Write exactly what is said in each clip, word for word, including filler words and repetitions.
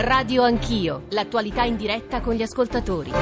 Radio Anch'io, l'attualità in diretta con gli ascoltatori.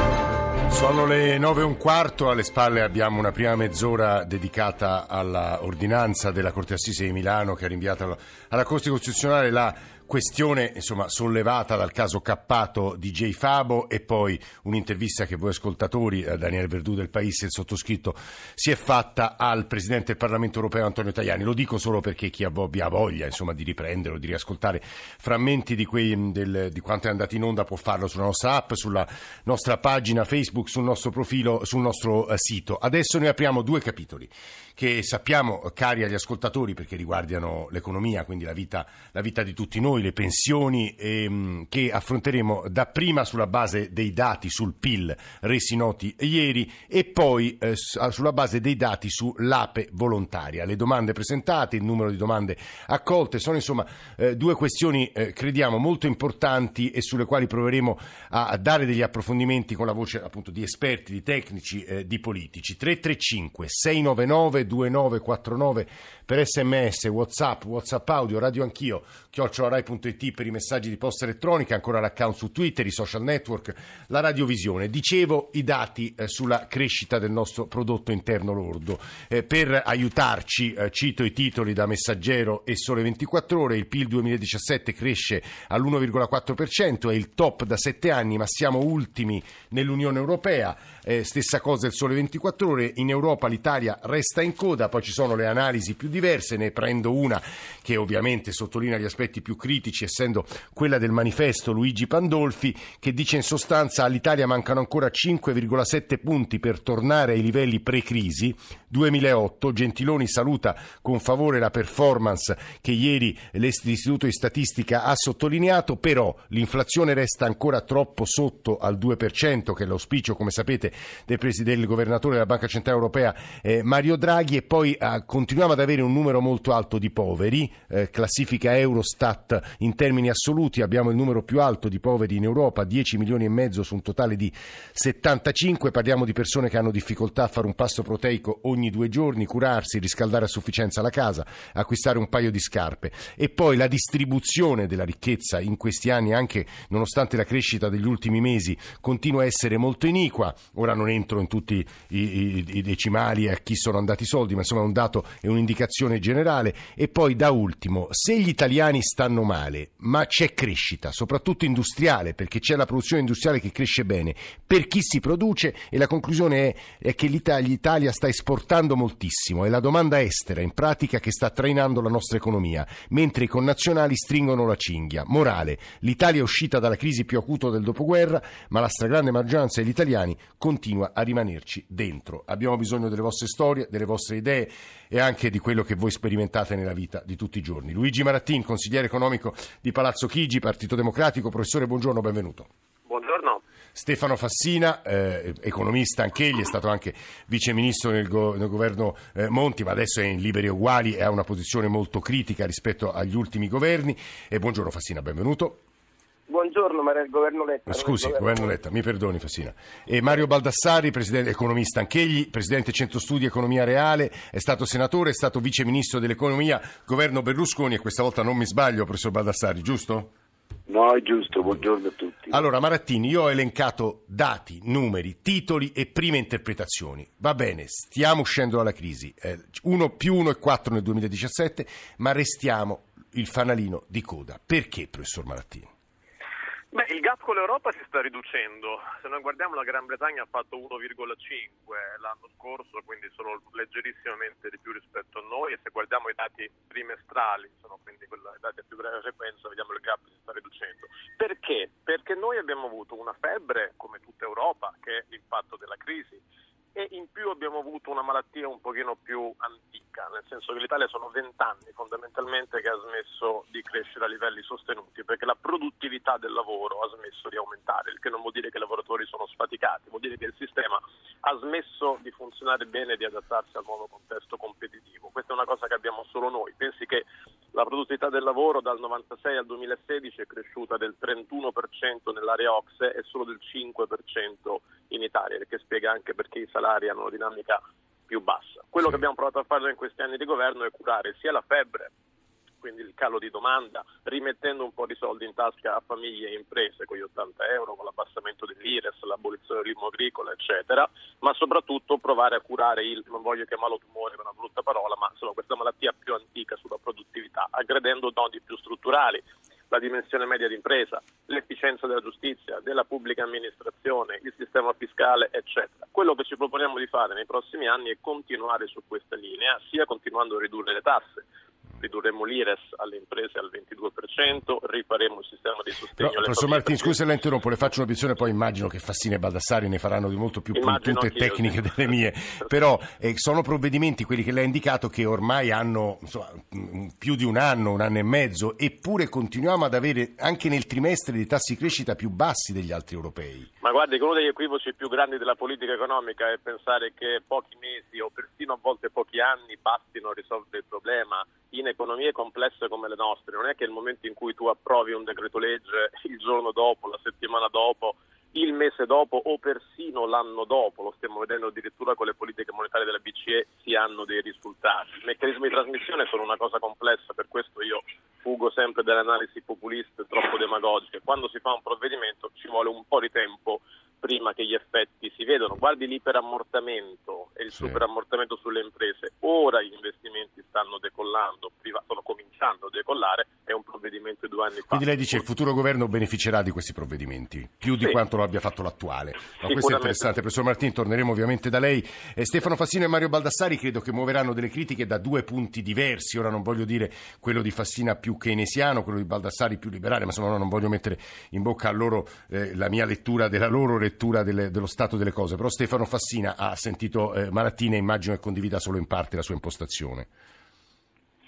Sono le nove e un quarto, alle spalle abbiamo una prima mezz'ora dedicata all'ordinanza della Corte Assise di Milano che ha rinviato alla Corte Costituzionale la questione insomma sollevata dal caso Cappato di Jay Fabo, e poi un'intervista che voi ascoltatori, Daniele Verdù del Paese, il sottoscritto, si è fatta al Presidente del Parlamento Europeo Antonio Tajani. Lo dico solo perché chi abbia voglia insomma di riprendere o di riascoltare frammenti di, quei, del, di quanto è andato in onda può farlo sulla nostra app, sulla nostra pagina Facebook, sul nostro profilo, sul nostro sito. Adesso noi apriamo due capitoli che sappiamo cari agli ascoltatori perché riguardano l'economia, quindi la vita, la vita di tutti noi, le pensioni, ehm, che affronteremo dapprima sulla base dei dati sul P I L resi noti ieri e poi eh, sulla base dei dati sull'A P E volontaria, le domande presentate, il numero di domande accolte. Sono insomma eh, due questioni eh, crediamo molto importanti e sulle quali proveremo a, a dare degli approfondimenti con la voce appunto di esperti, di tecnici, eh, di politici. Tre tre cinque sei nove nove due nove quattro nove per sms, whatsapp, whatsapp audio, radio anch'io chiocciola rai punto it per i messaggi di posta elettronica, ancora l'account su Twitter, i social network, la radiovisione. Dicevo i dati eh, sulla crescita del nostro prodotto interno lordo, eh, per aiutarci eh, cito i titoli da Messaggero e Sole ventiquattro Ore. Il P I L duemiladiciassette cresce all'uno virgola quattro per cento, è il top da sette anni, ma siamo ultimi nell'Unione Europea. Eh, stessa cosa il Sole ventiquattro Ore. In Europa l'Italia resta in coda, poi ci sono le analisi più diverse, ne prendo una che ovviamente sottolinea gli aspetti più critici, essendo quella del manifesto Luigi Pandolfi, che dice in sostanza: all'Italia mancano ancora cinque virgola sette punti per tornare ai livelli pre-crisi duemilaotto. Gentiloni saluta con favore la performance che ieri l'Istituto di Statistica ha sottolineato, però l'inflazione resta ancora troppo sotto al due per cento, che è l'auspicio, come sapete, del, pres- del governatore della Banca Centrale Europea eh, Mario Draghi. E poi eh, continuiamo ad avere un numero molto alto di poveri, eh, classifica Eurostat in termini assoluti, abbiamo il numero più alto di poveri in Europa, dieci milioni e mezzo su un totale di settantacinque. Parliamo di persone che hanno difficoltà a fare un pasto proteico ogni due giorni, curarsi, riscaldare a sufficienza la casa, acquistare un paio di scarpe. E poi la distribuzione della ricchezza in questi anni, anche nonostante la crescita degli ultimi mesi, continua a essere molto iniqua. Ora non entro in tutti i, i, i decimali a chi sono andati i soldi, ma insomma è un dato e un'indicazione generale. E poi da ultimo, se gli italiani stanno male ma c'è crescita, soprattutto industriale, perché c'è la produzione industriale che cresce bene per chi si produce, e la conclusione è, è che l'Italia, l'Italia sta esportando moltissimo, è la domanda estera in pratica che sta trainando la nostra economia, mentre i connazionali stringono la cinghia. Morale: l'Italia è uscita dalla crisi più acuta del dopoguerra, ma la stragrande maggioranza degli italiani continua a rimanerci dentro. Abbiamo bisogno delle vostre storie, delle vostre idee e anche di quello che voi sperimentate nella vita di tutti i giorni. Luigi Marattin, consigliere economico di Palazzo Chigi, Partito Democratico. Professore, buongiorno, benvenuto. Buongiorno. Stefano Fassina, eh, economista anch'egli, è stato anche viceministro nel, go- nel governo eh, Monti, ma adesso è in Liberi Uguali e ha una posizione molto critica rispetto agli ultimi governi. E buongiorno Fassina, benvenuto. Buongiorno, ma era il governo Letta. Scusi, il governo Letta, mi perdoni Fassina. E Mario Baldassarri, presidente, economista anch'egli, presidente Centro Studi Economia Reale, è stato senatore, è stato viceministro dell'economia, governo Berlusconi, e questa volta non mi sbaglio, professor Baldassarri, giusto? No, è giusto, buongiorno a tutti. Allora Marattini, io ho elencato dati, numeri, titoli e prime interpretazioni. Va bene, stiamo uscendo dalla crisi, eh, uno più uno e quattro nel duemiladiciassette, ma restiamo il fanalino di coda. Perché, professor Marattini? Beh, il gap con l'Europa si sta riducendo. Se noi guardiamo, la Gran Bretagna ha fatto uno virgola cinque l'anno scorso, quindi sono leggerissimamente di più rispetto a noi, e se guardiamo i dati trimestrali, sono quindi i dati a più breve sequenza, vediamo il gap si sta riducendo. Perché? Perché noi abbiamo avuto una febbre, come tutta Europa, che è l'impatto della crisi, e in più abbiamo avuto una malattia un pochino più antica, nel senso che l'Italia sono vent'anni fondamentalmente che ha smesso di crescere a livelli sostenuti, perché la produttività del lavoro ha smesso di aumentare, il che non vuol dire che i lavoratori sono sfaticati, vuol dire che il sistema ha smesso di funzionare bene e di adattarsi al nuovo contesto competitivo. Questa è una cosa che abbiamo solo noi. Pensi che la produttività del lavoro dal novantasei al duemilasedici è cresciuta del trentuno per cento nell'area O C S E e solo del cinque per cento in Italia, che spiega anche perché i salari hanno una dinamica più bassa. Quello che abbiamo provato a fare in questi anni di governo è curare sia la febbre quindi il calo di domanda, rimettendo un po' di soldi in tasca a famiglie e imprese con gli ottanta euro, con l'abbassamento dell'I R E S, l'abolizione dell'IMU agricola, eccetera, ma soprattutto provare a curare il, non voglio chiamarlo tumore, è una brutta parola, ma insomma questa malattia più antica sulla produttività, aggredendo nodi più strutturali, la dimensione media d'impresa, l'efficienza della giustizia, della pubblica amministrazione, il sistema fiscale, eccetera. Quello che ci proponiamo di fare nei prossimi anni è continuare su questa linea, sia continuando a ridurre le tasse. Ridurremo l'I R E S alle imprese al ventidue per cento, riparemo il sistema di sostegno. Però, professor Marattin, scusi, la interrompo, le faccio un'obiezione, poi immagino che Fassina e Baldassarri ne faranno di molto più puntuali e tecniche io. delle mie, però eh, sono provvedimenti, quelli che lei ha indicato, che ormai hanno insomma, più di un anno, un anno e mezzo, eppure continuiamo ad avere anche nel trimestre dei tassi di crescita più bassi degli altri europei. Ma guardi, uno degli equivoci più grandi della politica economica è pensare che pochi mesi o persino a volte pochi anni bastino a risolvere il problema. In economie complesse come le nostre, non è che il momento in cui tu approvi un decreto legge, il giorno dopo, la settimana dopo, il mese dopo o persino l'anno dopo, lo stiamo vedendo addirittura con le politiche monetarie della B C E, si hanno dei risultati. I meccanismi di trasmissione sono una cosa complessa, per questo io fugo sempre dalle analisi populiste troppo demagogiche. Quando si fa un provvedimento ci vuole un po' di tempo prima che gli effetti si vedano. Guardi l'iperammortamento e il sì. superammortamento sulle imprese. Ora gli investimenti stanno decollando, stanno cominciando a decollare, è un provvedimento di due anni fa. Quindi lei dice che il futuro governo beneficerà di questi provvedimenti, più di sì. quanto lo abbia fatto l'attuale. Ma questo è interessante. Professor Marattin, torneremo ovviamente da lei. Eh, Stefano Fassina e Mario Baldassarri credo che muoveranno delle critiche da due punti diversi. Ora non voglio dire quello di Fassina più keynesiano, quello di Baldassarri più liberale, ma insomma no, non voglio mettere in bocca a loro eh, la mia lettura della loro lettura. lettura dello stato delle cose, però Stefano Fassina ha sentito eh, Marattin e immagino che condivida solo in parte la sua impostazione.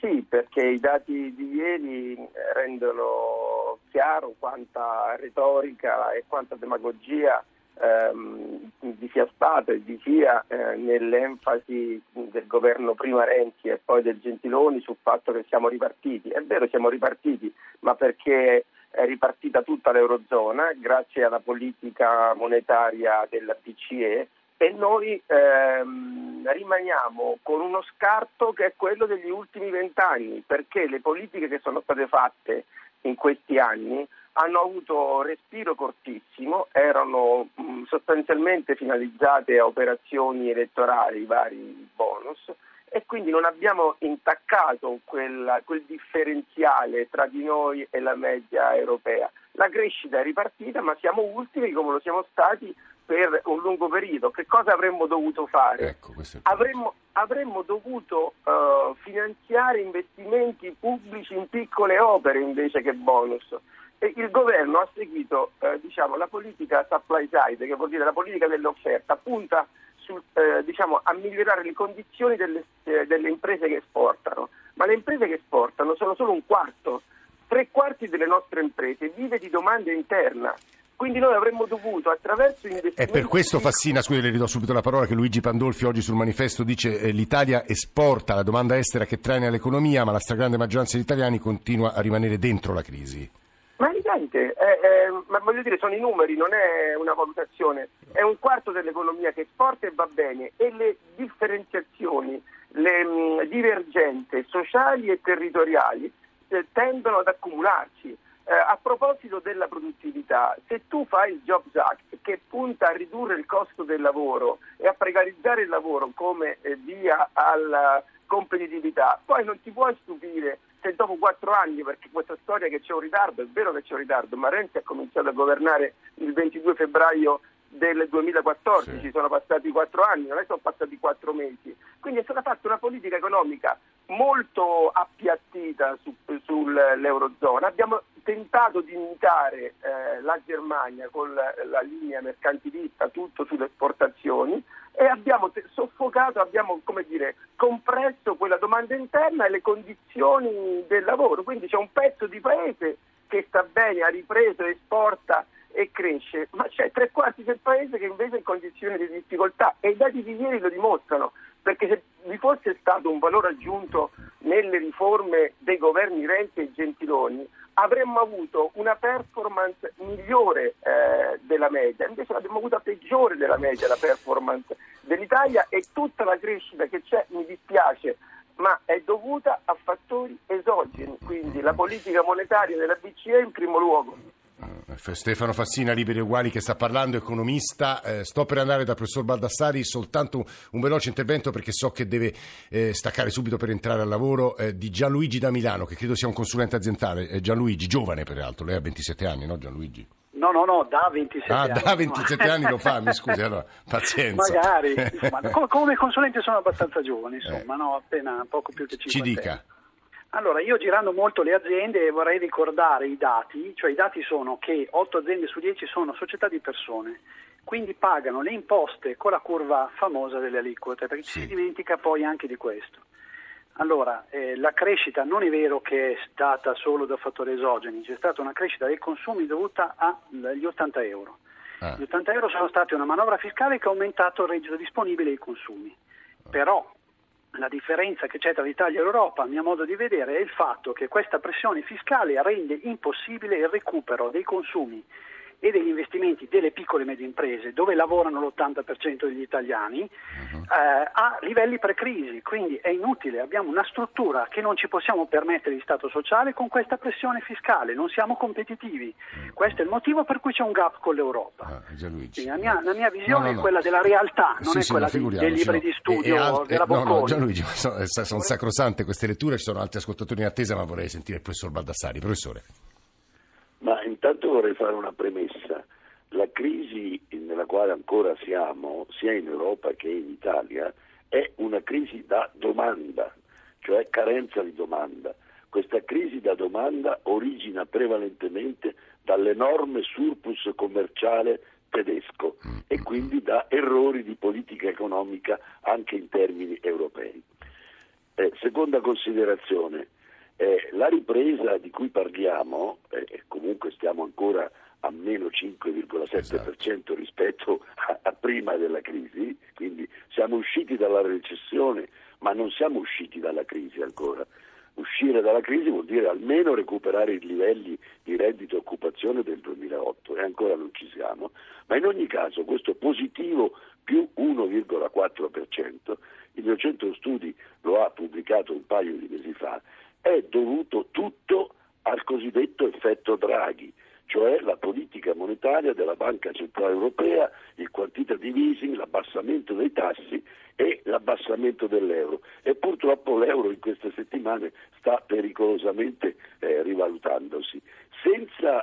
Sì, perché i dati di ieri rendono chiaro quanta retorica e quanta demagogia ehm, vi sia stata e vi sia eh, nell'enfasi del governo prima Renzi e poi del Gentiloni sul fatto che siamo ripartiti. È vero, siamo ripartiti, ma perché è ripartita tutta l'Eurozona grazie alla politica monetaria della B C E e noi ehm, rimaniamo con uno scarto che è quello degli ultimi vent'anni, perché le politiche che sono state fatte in questi anni hanno avuto respiro cortissimo, erano mh, sostanzialmente finalizzate a operazioni elettorali, vari bonus, e quindi non abbiamo intaccato quel, quel differenziale tra di noi e la media europea. La crescita è ripartita, ma siamo ultimi come lo siamo stati per un lungo periodo. Che cosa avremmo dovuto fare? Ecco, questo è il punto. Avremmo, avremmo dovuto uh, finanziare investimenti pubblici in piccole opere invece che bonus. E il governo ha seguito uh, diciamo, la politica supply side, che vuol dire la politica dell'offerta, punta Sul, eh, diciamo, a migliorare le condizioni delle, eh, delle imprese che esportano, ma le imprese che esportano sono solo un quarto, tre quarti delle nostre imprese vive di domanda interna. Quindi noi avremmo dovuto attraverso investimenti... È per questo, Fassina, scusi, le ridò subito la parola, che Luigi Pandolfi oggi sul manifesto dice eh, l'Italia esporta la domanda estera che traina l'economia, ma la stragrande maggioranza degli italiani continua a rimanere dentro la crisi. Ma evidente, eh, eh, ma voglio dire, sono i numeri, non è una valutazione, è un quarto dell'economia che esporta e va bene, e le differenziazioni, le mh, divergenze sociali e territoriali eh, tendono ad accumularsi. Eh, a proposito della produttività, se tu fai il Jobs Act che punta a ridurre il costo del lavoro e a precarizzare il lavoro come eh, via alla competitività, poi non ti puoi stupire se dopo quattro anni, perché questa storia che c'è un ritardo, è vero che c'è un ritardo, ma Renzi ha cominciato a governare il ventidue febbraio del duemilaquattordici, sì. sono passati quattro anni, non è che sono passati quattro mesi, quindi è stata fatta una politica economica molto appiattita su, sull'Eurozona, abbiamo tentato di imitare eh, la Germania con la, la linea mercantilista, tutto sulle esportazioni, e abbiamo te- soffocato, abbiamo come dire compresso quella domanda interna e le condizioni del lavoro, quindi c'è un pezzo di paese che sta bene, ha ripreso, esporta e cresce, ma c'è tre quarti del paese che invece è in condizioni di difficoltà e i dati di ieri lo dimostrano, perché se vi fosse stato un valore aggiunto nelle riforme dei governi Renzi e Gentiloni avremmo avuto una performance migliore eh, della media, invece l'abbiamo avuta peggiore della media la performance dell'Italia, e tutta la crescita che c'è, mi dispiace, ma è dovuta a fattori esogeni, quindi la politica monetaria della B C E in primo luogo. Stefano Fassina, Liberi Uguali, che sta parlando, economista. Eh, sto per andare dal professor Baldassarri, soltanto un, un veloce intervento perché so che deve eh, staccare subito per entrare al lavoro, eh, di Gianluigi da Milano, che credo sia un consulente aziendale. Eh, Gianluigi, giovane peraltro, lei ha ventisette anni, no Gianluigi? No, no, no, da ventisette ah, anni. Ah, da ventisette anni lo fa, mi scusi, allora, pazienza. Magari, insomma, come consulente sono abbastanza giovane, insomma, eh. no, appena poco più che cinquanta. Ci dica. Allora, io girando molto le aziende vorrei ricordare i dati, cioè i dati sono che otto aziende su dieci sono società di persone, quindi pagano le imposte con la curva famosa delle aliquote, perché sì. Si dimentica poi anche di questo. Allora, eh, la crescita non è vero che è stata solo da fattori esogeni, c'è stata una crescita dei consumi dovuta agli ottanta euro. Ah. Gli ottanta euro sono stati una manovra fiscale che ha aumentato il reddito disponibile e i consumi, però... La differenza che c'è tra l'Italia e l'Europa, a mio modo di vedere, è il fatto che questa pressione fiscale rende impossibile il recupero dei consumi e degli investimenti delle piccole e medie imprese, dove lavorano l'ottanta per cento degli italiani, uh-huh. eh, a livelli pre-crisi. Quindi è inutile, abbiamo una struttura che non ci possiamo permettere di Stato sociale con questa pressione fiscale, non siamo competitivi. Uh-huh. Questo è il motivo per cui c'è un gap con l'europa. Uh, Gianluigi, la, mia, no. la mia visione no, no, no. è quella della realtà, non sì, è sì, quella no, dei libri no. di studio e, e al- della Bocconi. No, no, Gianluigi, sono, sono sacrosante queste letture, ci sono altri ascoltatori in attesa, ma vorrei sentire il professor Baldassarri. Professore. Ma intanto vorrei fare una premessa. La crisi nella quale ancora siamo, sia in Europa che in Italia, è una crisi da domanda, cioè carenza di domanda. Questa crisi da domanda origina prevalentemente dall'enorme surplus commerciale tedesco e quindi da errori di politica economica anche in termini europei. Eh, seconda considerazione. Eh, la ripresa di cui parliamo, eh, comunque stiamo ancora a meno cinque virgola sette per cento esatto. rispetto a, a prima della crisi, quindi siamo usciti dalla recessione, ma non siamo usciti dalla crisi ancora. Uscire dalla crisi vuol dire almeno recuperare i livelli di reddito e occupazione del duemilaotto e ancora non ci siamo, ma in ogni caso questo positivo più uno virgola quattro per cento, il mio centro studi lo ha pubblicato un paio di mesi fa, è dovuto tutto al cosiddetto effetto Draghi, cioè la politica monetaria della Banca Centrale Europea, il quantitative easing, l'abbassamento dei tassi e l'abbassamento dell'euro. E purtroppo l'euro in queste settimane sta pericolosamente eh, rivalutandosi. Senza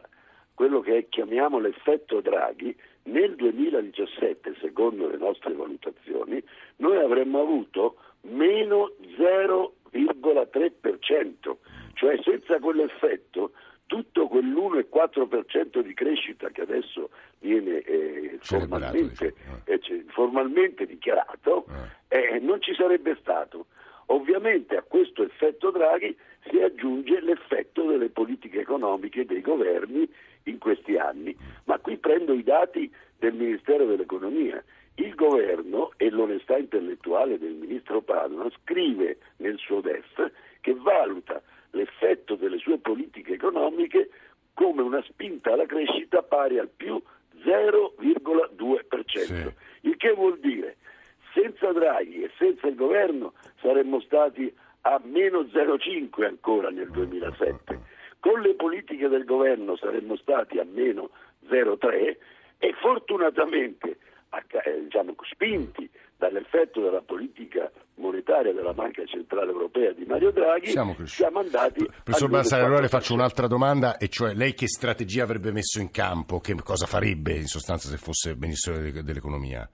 quello che chiamiamo l'effetto Draghi, nel duemiladiciassette, secondo le nostre valutazioni, noi avremmo avuto meno zero virgola tre per cento, cioè senza quell'effetto tutto quell'uno virgola quattro per cento di crescita che adesso viene eh, formalmente, diciamo. eh, cioè, formalmente dichiarato eh. Eh, non ci sarebbe stato. Ovviamente a questo effetto Draghi si aggiunge l'effetto delle politiche economiche dei governi in questi anni, ma qui prendo i dati del Ministero dell'Economia. Il governo e l'onestà intellettuale del ministro Padoan scrive nel suo D E F che valuta l'effetto delle sue politiche economiche come una spinta alla crescita pari al più zero virgola due per cento, sì. Il che vuol dire senza Draghi e senza il governo saremmo stati a meno zero virgola cinque ancora nel duemilasette, con le politiche del governo saremmo stati a meno zero virgola tre e fortunatamente diciamo spinti dall'effetto della politica monetaria della Banca Centrale Europea di Mario Draghi siamo, siamo andati. Professor Baldassarri, allora le faccio un'altra domanda, e cioè lei che strategia avrebbe messo in campo, che cosa farebbe in sostanza se fosse Ministro dell'Economia?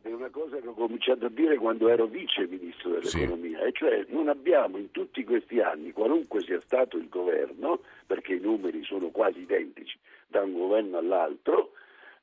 È una cosa che ho cominciato a dire quando ero Vice Ministro dell'Economia, sì. E cioè non abbiamo in tutti questi anni, qualunque sia stato il governo, perché i numeri sono quasi identici da un governo all'altro,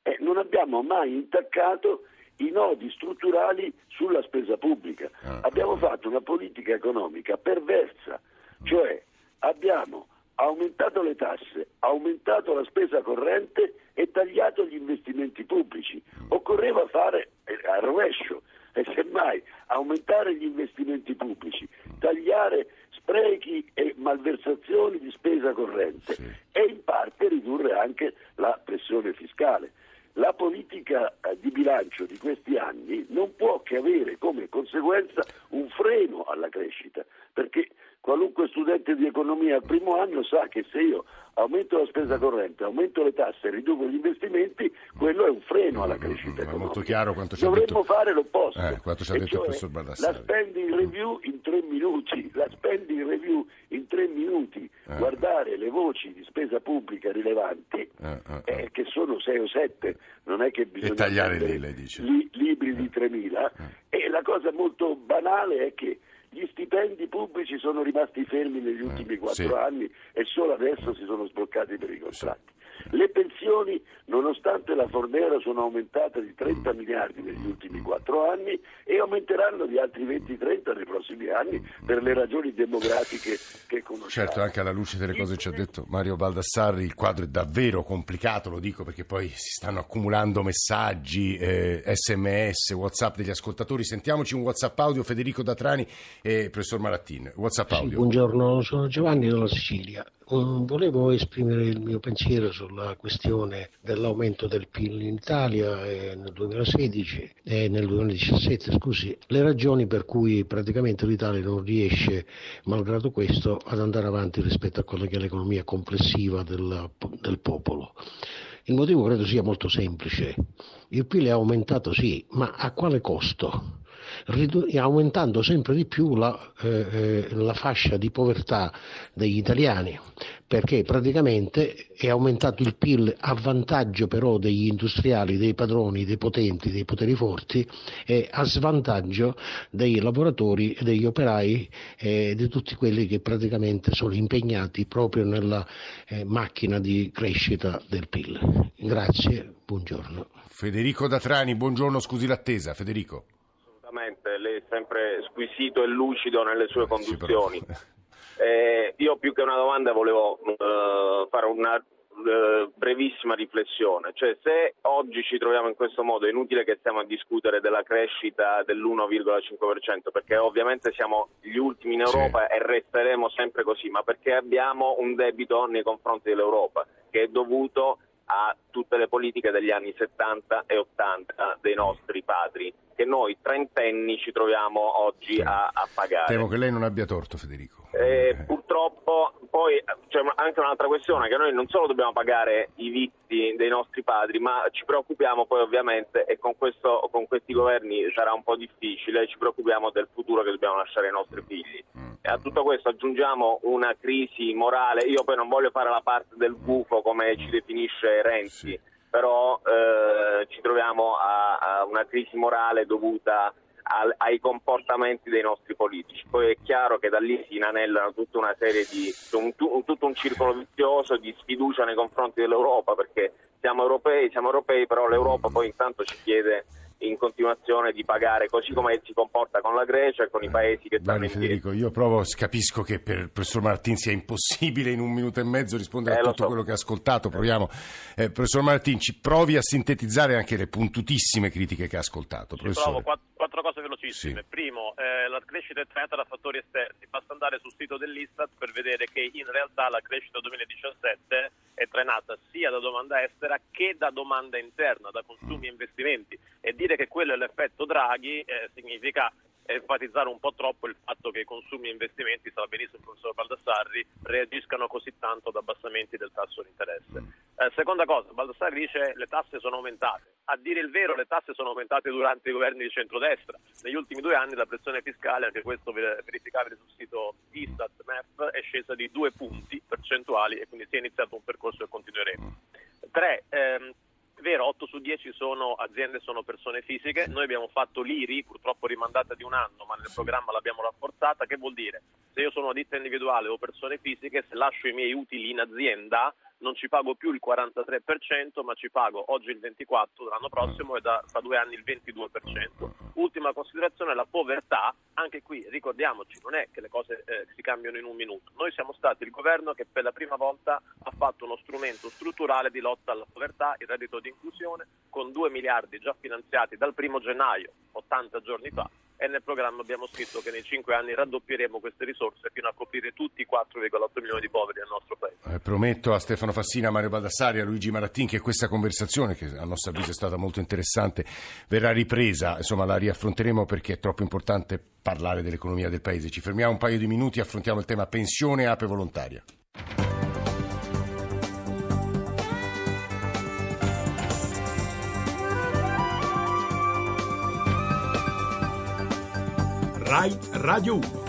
Eh, non abbiamo mai intaccato i nodi strutturali sulla spesa pubblica. Abbiamo fatto una politica economica perversa, cioè abbiamo aumentato le tasse, aumentato la spesa corrente e tagliato gli investimenti pubblici. Occorreva fare eh, al rovescio, e semmai aumentare gli investimenti pubblici, tagliare sprechi e malversazioni di spesa corrente e in parte ridurre anche la pressione fiscale. la politica di bilancio di questi anni non può che avere come conseguenza un freno alla crescita, perché qualunque studente di economia al primo anno sa che se io aumento la spesa corrente, aumento le tasse, riduco gli investimenti, quello è un freno alla crescita economica. È molto chiaro quanto ci ha detto. Dovremmo fare l'opposto, eh, quanto ci ha detto cioè il professor Baldassarri. La spending review in tre minuti, la spending review in tre minuti, eh. guardare le voci di spesa pubblica rilevanti, eh, eh, eh. Eh, che sono sei o sette, non è che bisogna... E tagliare lì, lei dice. Li, libri eh. di tremila, eh. e la cosa molto banale è che gli stipendi pubblici sono rimasti fermi negli ultimi quattro sì. anni e solo adesso si sono sbloccati per i contratti. Sì. Le pensioni, nonostante la Fornero, sono aumentate di trenta mm. miliardi negli ultimi quattro anni e aumenteranno di altri venti trenta nei prossimi anni per le ragioni demografiche che conosciamo. Certo, anche alla luce delle cose che ci ha detto Mario Baldassarri, il quadro è davvero complicato, lo dico perché poi si stanno accumulando messaggi, eh, sms, WhatsApp degli ascoltatori. Sentiamoci un WhatsApp audio, Federico D'Atrani. Eh, professor Marattin, WhatsApp audio. Sì, buongiorno, sono Giovanni dalla Sicilia. Volevo esprimere il mio pensiero sulla questione dell'aumento del P I L in Italia nel duemilasedici e nel duemiladiciassette, scusi, le ragioni per cui praticamente l'Italia non riesce, malgrado questo, ad andare avanti rispetto a quella che è l'economia complessiva del, del popolo. Il motivo credo sia molto semplice. Il P I L è aumentato sì, ma a quale costo? Ridu- aumentando sempre di più la, eh, la fascia di povertà degli italiani, perché praticamente è aumentato il P I L a vantaggio però degli industriali, dei padroni, dei potenti, dei poteri forti e a svantaggio dei lavoratori, degli operai e eh, di tutti quelli che praticamente sono impegnati proprio nella eh, macchina di crescita del P I L. Grazie, buongiorno. Federico D'Atrani, buongiorno, scusi l'attesa. Federico. Lei è sempre squisito e lucido nelle sue conduzioni. Eh, io più che una domanda volevo uh, fare una uh, brevissima riflessione, cioè se oggi ci troviamo in questo modo è inutile che stiamo a discutere della crescita dell'uno virgola cinque per cento perché ovviamente siamo gli ultimi in Europa sì. e resteremo sempre così, ma perché abbiamo un debito nei confronti dell'Europa che è dovuto a tutte le politiche degli anni settanta e ottanta dei nostri padri che noi trentenni ci troviamo oggi sì. a, a pagare. Temo che lei non abbia torto, Federico. Eh, eh. Purtroppo poi c'è anche un'altra questione, che noi non solo dobbiamo pagare i vizi dei nostri padri, ma ci preoccupiamo poi ovviamente, e con questo con questi governi sarà un po' difficile, ci preoccupiamo del futuro che dobbiamo lasciare ai nostri figli. Mm. E a tutto questo aggiungiamo una crisi morale. Io poi non voglio fare la parte del gufo come ci definisce Renzi, sì. però eh, ci troviamo a, a una crisi morale dovuta al, ai comportamenti dei nostri politici. Poi è chiaro che da lì si inanellano tutta una serie di un, un, tutto un circolo vizioso di sfiducia nei confronti dell'Europa, perché siamo europei, siamo europei, però l'Europa poi intanto ci chiede in continuazione di pagare, così come si comporta con la Grecia e con i paesi che stanno indietro. Federico, io provo, capisco che per il professor Marattin sia impossibile in un minuto e mezzo rispondere eh, a tutto so. quello che ha ascoltato, proviamo. Eh, professor Marattin, ci provi a sintetizzare anche le puntutissime critiche che ha ascoltato. Provo quattro, quattro cose velocissime. Sì. Primo, eh, la crescita è tratta da fattori esterni, basta andare sul sito dell'Istat per vedere che in realtà la crescita duemiladiciassette è trainata sia da domanda estera che da domanda interna, da consumi e investimenti, e dire che quello è l'effetto Draghi eh, significa enfatizzare un po' troppo il fatto che i consumi e investimenti, sa benissimo il professor Baldassarri, reagiscano così tanto ad abbassamenti del tasso di interesse. Eh, seconda cosa, Baldassarri dice le tasse sono aumentate. A dire il vero, le tasse sono aumentate durante i governi di centrodestra. Negli ultimi due anni la pressione fiscale, anche questo verificabile sul sito Istat M E F, è scesa di due punti percentuali e quindi si è iniziato un percorso che continueremo. Tre, ehm, vero, otto su dieci sono aziende, sono persone fisiche. Noi abbiamo fatto l'I R I, purtroppo rimandata di un anno, ma nel programma l'abbiamo rafforzata. Che vuol dire? Se io sono una ditta individuale o persone fisiche, se lascio i miei utili in azienda non ci pago più il quarantatré per cento, ma ci pago oggi il ventiquattro per cento, l'anno prossimo e da fra due anni il ventidue per cento. Ultima considerazione, la povertà. Anche qui ricordiamoci, non è che le cose eh, si cambiano in un minuto. Noi siamo stati il governo che per la prima volta ha fatto uno strumento strutturale di lotta alla povertà, il reddito di inclusione, con due miliardi già finanziati dal primo gennaio, ottanta giorni fa, e nel programma abbiamo scritto che nei cinque anni raddoppieremo queste risorse fino a coprire tutti i quattro virgola otto milioni di poveri del nostro paese. Eh, prometto a Stefano Fassina, a Mario Baldassarri, a Luigi Marattin che questa conversazione, che a nostro avviso è stata molto interessante, verrà ripresa, insomma la riaffronteremo perché è troppo importante parlare dell'economia del paese. Ci fermiamo un paio di minuti e affrontiamo il tema pensione e ape volontaria. Rai Radio uno.